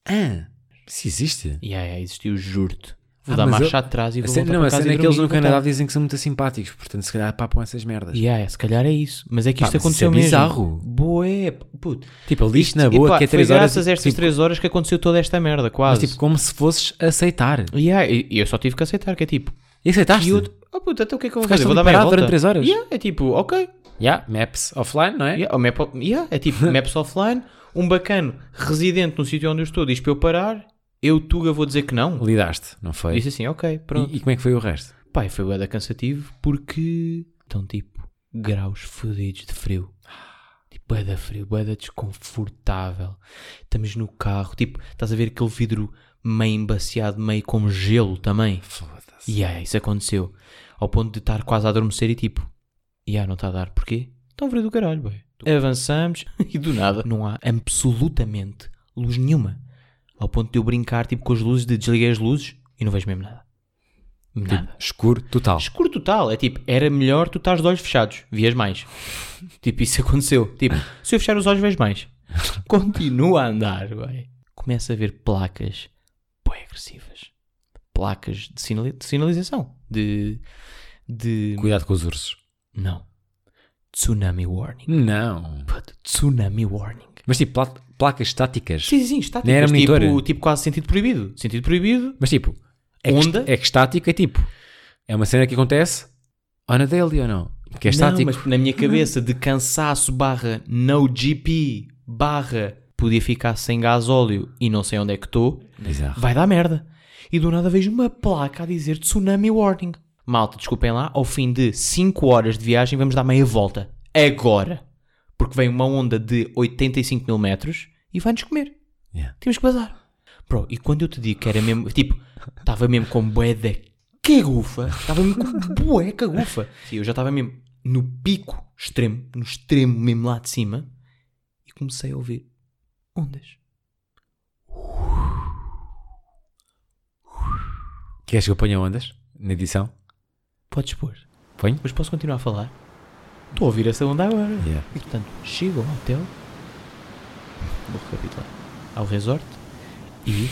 Ah, se existe? E yeah, yeah, existiu, juro-te. Vou ah, dar marcha eu... atrás e vou voltar não, para casa. Não, a cena é que eles no Canadá dizem que são muito simpáticos, portanto se calhar papam essas merdas. Yeah, yeah, se calhar é isso, mas é que pá, isto aconteceu mesmo. É bizarro. Boé, puto. Tipo, ele diz na boa e, pá, que é três horas. Foi graças a estas três horas que aconteceu toda esta merda, quase. Mas tipo, como se fosses aceitar. Yeah, e eu só tive que aceitar, que é tipo... E aceitaste? E eu... Oh puto, até o que é que eu vou fazer? Vou dar mais volta? Durante três horas? Yeah, é tipo, ok. Yeah, maps offline, não é? Yeah, map... yeah, é tipo, maps offline, um bacano residente no sítio onde eu estou diz para eu parar... Eu, Tuga, vou dizer que não. Lidaste, não foi? Disse assim, ok, pronto. E, e como é que foi o resto? Pai, foi bué da cansativo porque estão tipo graus fodidos de frio. Tipo, bué da frio, bué da desconfortável. Estamos no carro, tipo, estás a ver aquele vidro meio embaciado, meio com gelo também. Foda-se. E yeah, isso aconteceu. Ao ponto de estar quase a adormecer e tipo, e yeah, não está a dar, porquê? Estão frio do caralho, bué. Avançamos e do nada não há absolutamente luz nenhuma. Ao ponto de eu brincar tipo com as luzes, de desliguei as luzes e não vejo mesmo nada. Nada. Tipo, escuro total. Escuro total. É tipo, era melhor tu estás de olhos fechados, vias mais. Tipo, isso aconteceu. Tipo, se eu fechar os olhos vejo mais. Continua a andar, ué. Começa a ver placas bem agressivas. Placas de, sinali- de sinalização. De, de... Cuidado com os ursos. Não. Tsunami warning. Não. But, tsunami warning. Mas tipo, plat- placas estáticas. Sim, sim, estáticas. Não era tipo, tipo quase sentido proibido. Sentido proibido. Mas tipo, é onda. Que, é que estático é tipo, é uma cena que acontece on a daily ou não? Porque é estático. Não, mas na minha cabeça de cansaço barra no G P barra podia ficar sem gás óleo e não sei onde é que estou. Vai dar merda. E do nada vejo uma placa a dizer tsunami warning. Malta, desculpem lá, ao fim de cinco horas de viagem vamos dar meia volta. Agora. Porque vem uma onda de oitenta e cinco mil metros e vai-nos comer. Yeah. Temos que bazar. Bro, e quando eu te digo que era mesmo... Tipo, estava mesmo com bué da cagufa. Estava mesmo com bué cagufa. E eu já estava mesmo no pico extremo, no extremo mesmo lá de cima. E comecei a ouvir ondas. Queres que eu ponha ondas na edição? Podes pôr. Ponho? Mas posso continuar a falar? Estou a ouvir essa onda agora. Yeah. E, portanto, chego ao hotel, vou recapitular, ao resort e...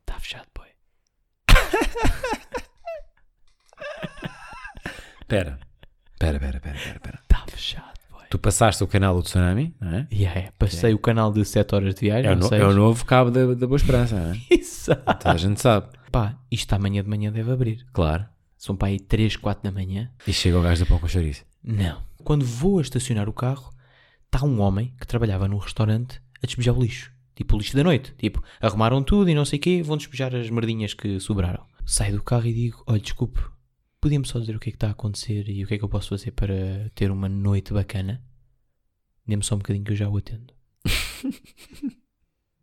Está fechado, boy. Espera, espera, espera, espera. Está fechado, boy. Tu passaste o canal do tsunami, não é? Yeah, passei yeah. o canal de sete horas de viagem. É o, no, é o novo cabo da, da Boa Esperança, não é? Exato. Então a gente sabe. Pá, isto amanhã de manhã deve abrir. Claro. São para aí três, quatro da manhã. E chega o gajo da pão com chouriço. Não. Quando vou a estacionar o carro, está um homem que trabalhava num restaurante a despejar o lixo. Tipo o lixo da noite. Tipo, arrumaram tudo e não sei o quê, vão despejar as merdinhas que sobraram. Saio do carro e digo, olha, desculpe, podia-me só dizer o que é que está a acontecer e o que é que eu posso fazer para ter uma noite bacana? Dê-me só um bocadinho que eu já o atendo.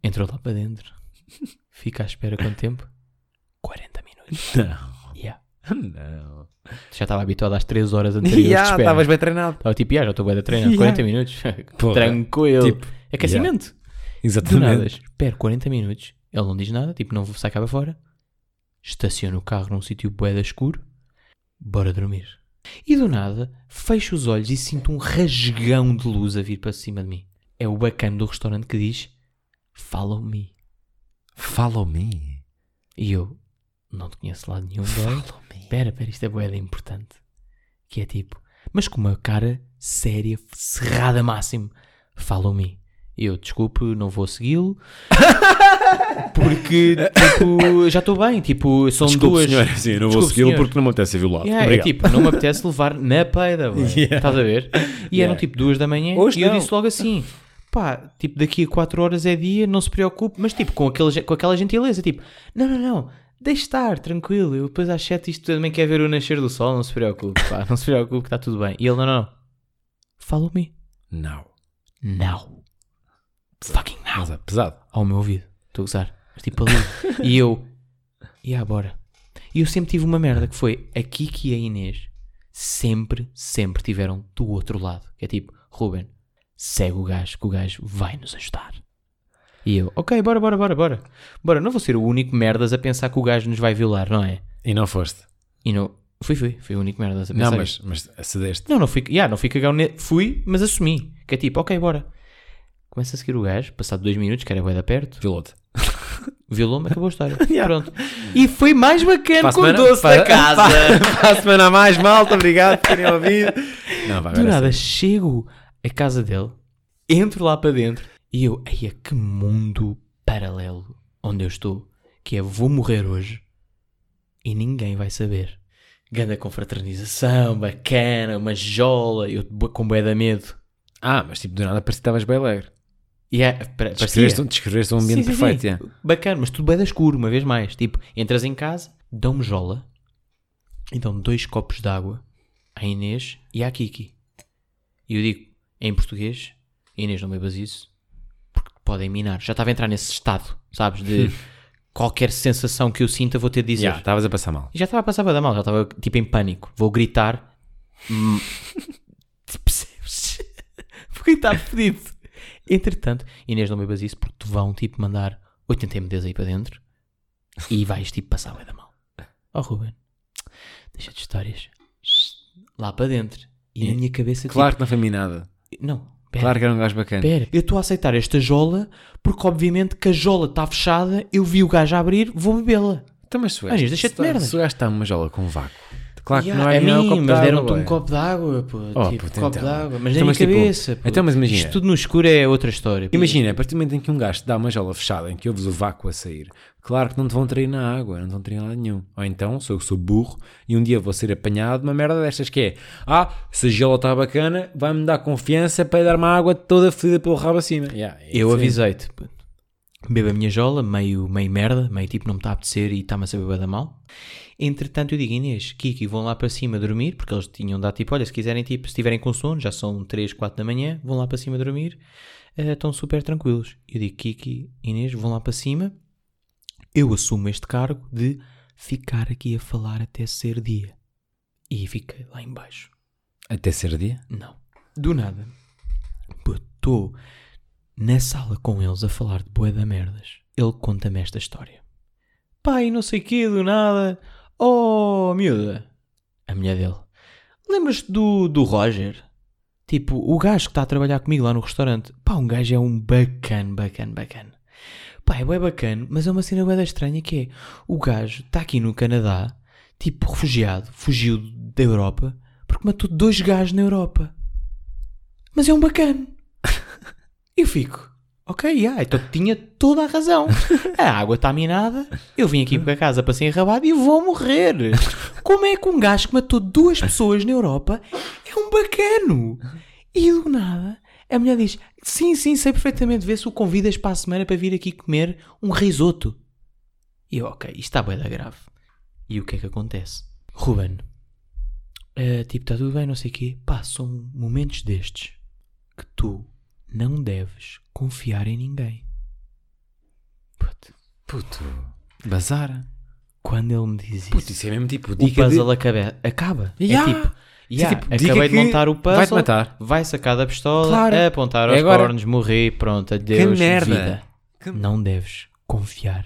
Entrou lá para dentro. Fica à espera quanto tempo? quarenta minutos. Não. Yeah. Não. Já estava habituado às três horas anteriores yeah, de espera. Estavas bem treinado. Estava tipo, yeah, já estou bem a treinar. Yeah. quarenta minutos. Porra. Tranquilo. Tipo, aquecimento. Yeah. Exatamente. Do nada, espero quarenta minutos. Ele não diz nada, tipo, não sai cá para fora. Estaciona o carro num sítio bué da escuro. Bora dormir. E do nada, fecho os olhos e sinto um rasgão de luz a vir para cima de mim. É o bacana do restaurante que diz: Follow me. Follow me? E eu, não te conheço lado nenhum. Follow me. Pera, pera, isto é bué da importante. Que é tipo, mas com uma cara séria, cerrada máximo. Follow me. Eu, desculpe, não vou segui-lo. Porque, tipo, já estou bem. Tipo, são desculpe, duas. Senhora, sim, eu não desculpe, vou segui-lo senhor. Porque não me apetece violado. Yeah, é tipo, não me apetece levar na peida. Yeah. Estás a ver? E yeah. eram tipo duas da manhã. Hoje e não. Eu disse logo assim: pá, tipo, daqui a quatro horas é dia, não se preocupe. Mas, tipo, com, aquele, com aquela gentileza, tipo, não, não, não, deixe estar, tranquilo. Eu depois às sete isto também quer ver o nascer do sol. Não se preocupe, pá, não se preocupe, que está tudo bem. E ele, não, não, não. Follow me. Não. Não. Fucking now. Mas é pesado. Ao meu ouvido. Estou a usar. Mas tipo ali. E eu... E ah, bora. E eu sempre tive uma merda que foi... A Kiki e a Inês sempre, sempre tiveram do outro lado. Que é tipo... Ruben, segue o gajo que o gajo vai nos ajudar. E eu... Ok, bora, bora, bora, bora. Bora, não vou ser o único merdas a pensar que o gajo nos vai violar, não é? E não foste. E não... Fui, fui. Fui o único merdas a pensar. Não, mas, mas acedeste. Não, não fui... Yeah, não fui cagão... Ne... Fui, mas assumi. Que é tipo... Ok, bora. Começa a seguir o gajo, passado dois minutos, que era bué da perto. Violou-te. Violou-me, acabou a história. Yeah. Pronto. E foi mais bacana com o Doce da Casa. Para a semana mais, malta, obrigado por terem ouvido. Não, vai, do nada, assim. Chego à casa dele, entro lá para dentro e eu, ai, que mundo paralelo onde eu estou, que é vou morrer hoje e ninguém vai saber. Ganda confraternização, bacana, uma jola, eu com bué da medo. Ah, mas tipo, do nada parecia que estavas bem alegre. Yeah, descreveste um ambiente sim, sim, perfeito. Sim. Yeah. Bacana, mas tudo bem da escuro, uma vez mais. Tipo, entras em casa, dão-me jola e dão-me dois copos de água à Inês e à Kiki. E eu digo, em português, Inês, não bebas isso, porque podem minar. Já estava a entrar nesse estado, sabes, de qualquer sensação que eu sinta vou ter de dizer. Já, yeah, estavas a passar mal. E já estava a passar a dar mal, já estava tipo em pânico. Vou gritar. Percebes? Porque está fedido. Entretanto, Inês, não bebas isso porque te vão tipo mandar oitenta M Ds aí para dentro e vais tipo passar a bué da mão. Oh Ruben, deixa de histórias lá para dentro. E, e na minha cabeça claro tipo, que não foi minada. Não, pera, claro que era um gajo bacana. Pera, eu estou a aceitar esta jola porque obviamente que a jola está fechada. Eu vi o gajo a abrir, vou bebê-la. Então, mas se o gajo está numa jola com um vácuo. Claro que yeah, não é a mim, um mas deram-te um copo de água, pô, oh, tipo, puto, copo então. De água, mas nem então, a cabeça, tipo, então, mas imagina, isto tudo no escuro é outra história. Imagina, a partir do momento em que um gajo te dá uma jola fechada, em que ouves o vácuo a sair, claro que não te vão trair na água, não te vão trair nada nenhum. Ou então, sou eu que sou burro, e um dia vou ser apanhado de uma merda destas que é, ah, se a jola está bacana, vai-me dar confiança para dar uma água toda fedida pelo rabo acima. Yeah, é eu avisei-te, bebo a minha jola, meio, meio merda, meio tipo não me está a apetecer e está-me a saber bué da mal. Entretanto eu digo, Inês, Kiki, vão lá para cima dormir, porque eles tinham dado tipo, olha, se quiserem tipo, se tiverem com sono, já são três, quatro da manhã, vão lá para cima dormir, uh, estão super tranquilos. Eu digo, Kiki, Inês, vão lá para cima, eu assumo este cargo de ficar aqui a falar até ser dia. E fiquei lá em baixo. Até ser dia? Não. Do nada. Estou... Na sala com eles a falar de bué da merdas, ele conta-me esta história. Pai, não sei o quê, do nada. Oh, miúda. A mulher dele. Lembras-te do, do Roger? Tipo, o gajo que está a trabalhar comigo lá no restaurante. Pá, um gajo é um bacana, bacana, bacana. Pá, é bué bacana, mas é uma cena bué da estranha que é... O gajo está aqui no Canadá, tipo refugiado, fugiu da Europa, porque matou dois gajos na Europa. Mas é um bacana. Eu fico, ok, yeah, então tinha toda a razão. A água está minada, eu vim aqui para casa para ser enrabado e vou morrer. Como é que um gajo que matou duas pessoas na Europa é um bacano? E do nada, a mulher diz, sim, sim, sei perfeitamente, vê se o convidas para a semana para vir aqui comer um risoto. E eu, ok, isto está bué da grave. E o que é que acontece? Ruben, uh, tipo, está tudo bem, não sei o quê. Pá, são momentos destes que tu... Não deves confiar em ninguém. Puta. Puto. Bazar. Quando ele me diz isso. Puto, isso é mesmo tipo... Dica o puzzle de... acaba. acaba. Yeah. É tipo... Yeah, tipo, acabei de montar o puzzle, vai-te matar. Vai sacar da pistola, claro. Apontar aos agora... cornos, morrer, pronto, adeus, que merda. Vida. Que... Não deves confiar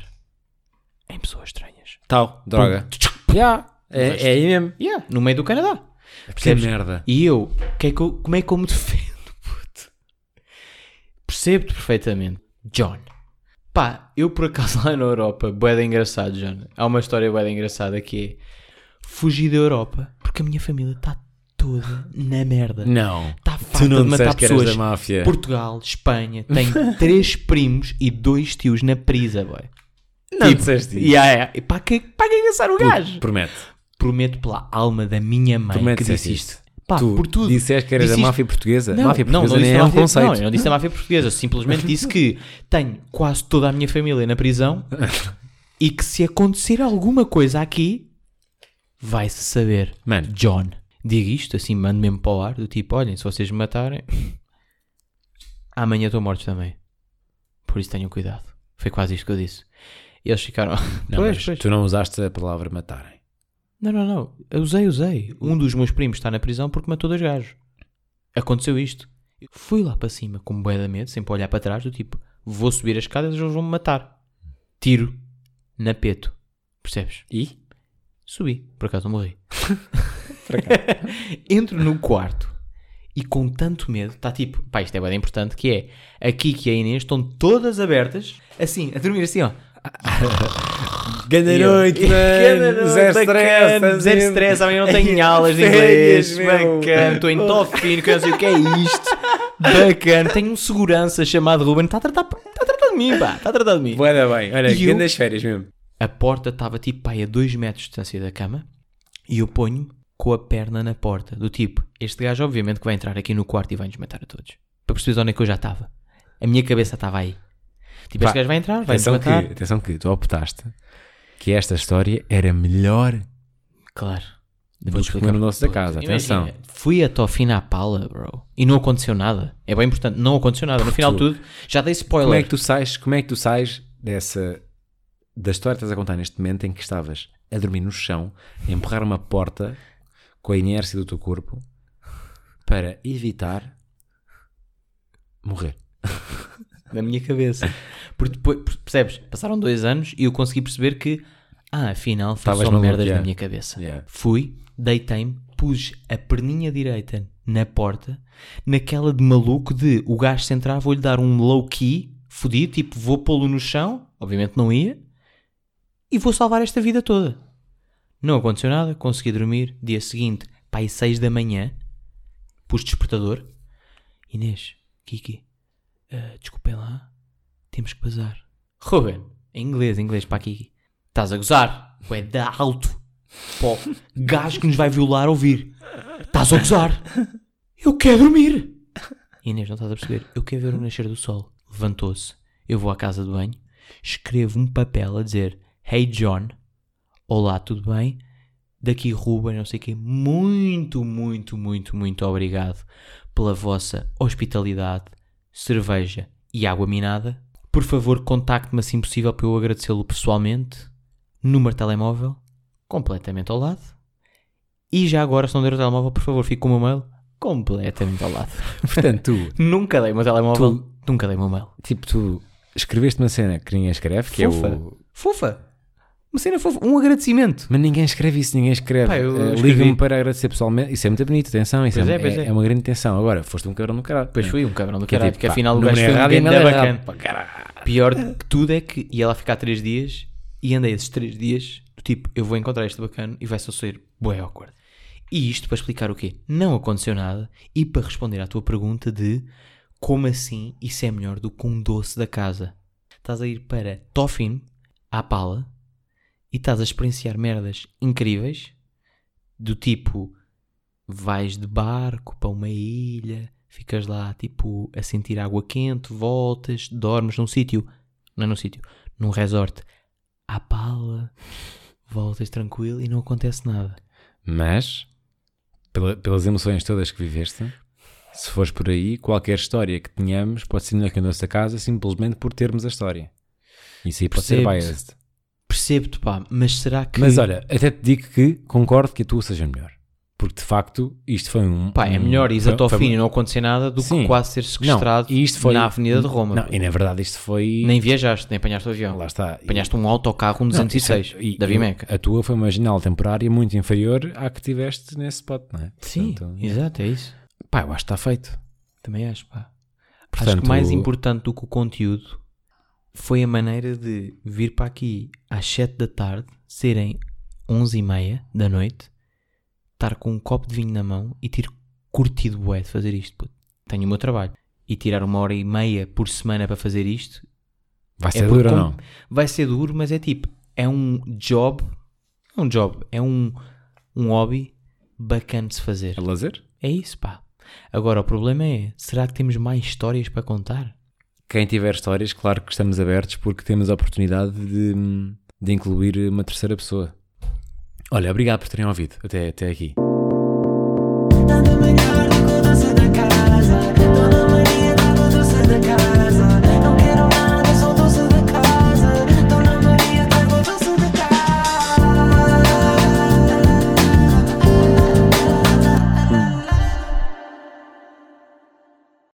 em pessoas estranhas. Tal, droga. Yeah. É, é aí mesmo. Yeah. No meio do Canadá. Que merda. E eu, que é que eu, como é que eu me defendo, puto? Percebo-te perfeitamente. John. Pá, eu por acaso lá na Europa, bué de engraçado, John. Há uma história bué de engraçada que é... Fugi da Europa porque a minha família está toda na merda. Não. Está farta de matar pessoas. Da máfia. Portugal, Espanha, tem três primos e dois tios na prisa, boy. Não tipo, disseste isso. Yeah, yeah. E para que engraçar o gajo? Promete. Prometo pela alma da minha mãe prometo que disse isto. Pá, tu por tudo. Disseste que eras disseste... da máfia portuguesa? Não, máfia portuguesa não, não, não é um conceito. Não, eu não disse a máfia portuguesa. Eu simplesmente disse que tenho quase toda a minha família na prisão e que se acontecer alguma coisa aqui... Vai-se saber, mano. John. Digo isto, assim, mando mesmo para o ar, do tipo, olhem, se vocês me matarem, amanhã estou morto também. Por isso tenham cuidado. Foi quase isto que eu disse. E eles ficaram... Não, pois, mas pois. Tu não usaste a palavra matarem. Não, não, não. Eu usei, usei. Um dos meus primos está na prisão porque matou dois gajos. Aconteceu isto. Eu fui lá para cima com bué de medo, sempre a olhar para trás, do tipo, vou subir as escadas e eles vão me matar. Tiro. Na peto. Percebes? E... Subi, por acaso não morri. Por acaso. Entro no quarto e com tanto medo, está tipo, pá, isto é bem importante, que é a Kiki e a Inês estão todas abertas, assim, a dormir assim, ó. Ganda noite, mano. Zero stress, zero stress, amanhã não tenho aulas de inglês, bacana, estou em Tofino, que eu não sei o que é isto, bacana, tenho um segurança chamado Ruben, está a tratar, está a tratar de mim, pá, está a tratar de mim. Boa, bem, olha, grandes férias mesmo. A porta estava tipo pai, a dois metros de distância da cama e eu ponho-me com a perna na porta, do tipo, este gajo obviamente que vai entrar aqui no quarto e vai nos matar a todos. Para perceber onde é que eu já estava. A minha cabeça estava aí. Tipo, pá, este gajo vai entrar, vai nos matar. Que, atenção que tu optaste que esta história era melhor. Claro. Depois que no nosso da casa, atenção. Imagina, fui até ao fim à pala, bro. E não aconteceu nada. É bem importante, não aconteceu nada. No final de tudo, já dei spoiler. Como é que tu sais, como é que tu sais dessa... da história que estás a contar neste momento em que estavas a dormir no chão, a empurrar uma porta com a inércia do teu corpo para evitar morrer. Na minha cabeça. Porque depois, percebes? Passaram dois anos e eu consegui perceber que, ah, afinal, foi só merdas yeah. na minha cabeça. Yeah. Fui, deitei-me, pus a perninha direita na porta, naquela de maluco de o gajo se entrar, vou-lhe dar um low key, fodido, tipo, vou pô-lo no chão, obviamente não ia, e vou salvar esta vida toda. Não aconteceu nada, consegui dormir. Dia seguinte, pá, às seis da manhã, pus despertador. Inês, Kiki, uh, desculpem lá, temos que bazar. Ruben, em inglês, em inglês, pá, Kiki, estás a gozar? Ué, dá alto. Pó, gajo que nos vai violar ouvir. Estás a gozar? Eu quero dormir. Inês, não estás a perceber, eu quero ver o nascer do sol. Levantou-se, eu vou à casa de banho, escrevo um papel a dizer... Hey John, olá, tudo bem? Daqui Ruben, não sei o quê, muito, muito, muito, muito obrigado pela vossa hospitalidade, cerveja e água minada. Por favor, contacte-me assim possível para eu agradecê-lo pessoalmente. Número de telemóvel, completamente ao lado. E já agora, se não der o telemóvel, por favor, fique com o meu mail, completamente ao lado. Portanto, tu... nunca dei o meu telemóvel, tu, nunca dei o meu mail. Tipo, tu escreveste uma cena que ninguém escreve, que Fofa. Eu... Fofa. Uma cena fofa, um agradecimento. Mas ninguém escreve isso, ninguém escreve. Pá, uh, liga-me para agradecer pessoalmente. Isso é muito bonito, atenção. Isso é, é, é. é uma grande intenção. Agora, foste um cabrão do caralho. Pois fui, um cabrão do caralho. Porque afinal o gajo foi um grande bacana. Pior que tudo é que ia lá ficar três dias e andei esses três dias do tipo, eu vou encontrar este bacano e vai só sair bué awkward. E isto para explicar o quê? Não aconteceu nada e para responder à tua pergunta de como assim isso é melhor do que um doce da casa. Estás a ir para Tofino, à pala, e estás a experienciar merdas incríveis, do tipo, vais de barco para uma ilha, ficas lá, tipo, a sentir água quente, voltas, dormes num sítio, não é num sítio, num resort, à pala, voltas tranquilo e não acontece nada. Mas, pela, pelas emoções todas que viveste, se fores por aí, qualquer história que tenhamos pode ser melhor que a nossa casa, simplesmente por termos a história. Isso aí pode ser biased. Percebo-te, pá, mas será que... Mas olha, até te digo que concordo que a tua seja melhor. Porque de facto isto foi um... Pá, é melhor ir a Tofino não acontecer nada do sim, que quase ser sequestrado não, e isto foi, na Avenida de Roma. Não, e na verdade isto foi... Nem viajaste, nem apanhaste o avião. Lá está. Apanhaste e... um autocarro, um duzentos e seis, não, e, da Vimeca. A tua foi uma janela temporária muito inferior à que tiveste nesse spot, não é? Sim, portanto, exato, é isso. Pá, eu acho que está feito. Também acho, pá. Portanto, acho que mais importante do que o conteúdo foi a maneira de vir para aqui às sete da tarde, serem onze e meia da noite... estar com um copo de vinho na mão e ter curtido bué de fazer isto, puto. Tenho o meu trabalho. E tirar uma hora e meia por semana para fazer isto... Vai ser é duro ou não? Com... Vai ser duro, mas é tipo... É um job... É um job. É um, um hobby bacana de se fazer. É lazer? É isso, pá. Agora, o problema é... Será que temos mais histórias para contar? Quem tiver histórias, claro que estamos abertos porque temos a oportunidade de, de incluir uma terceira pessoa. Olha, obrigado por terem ouvido até, até aqui.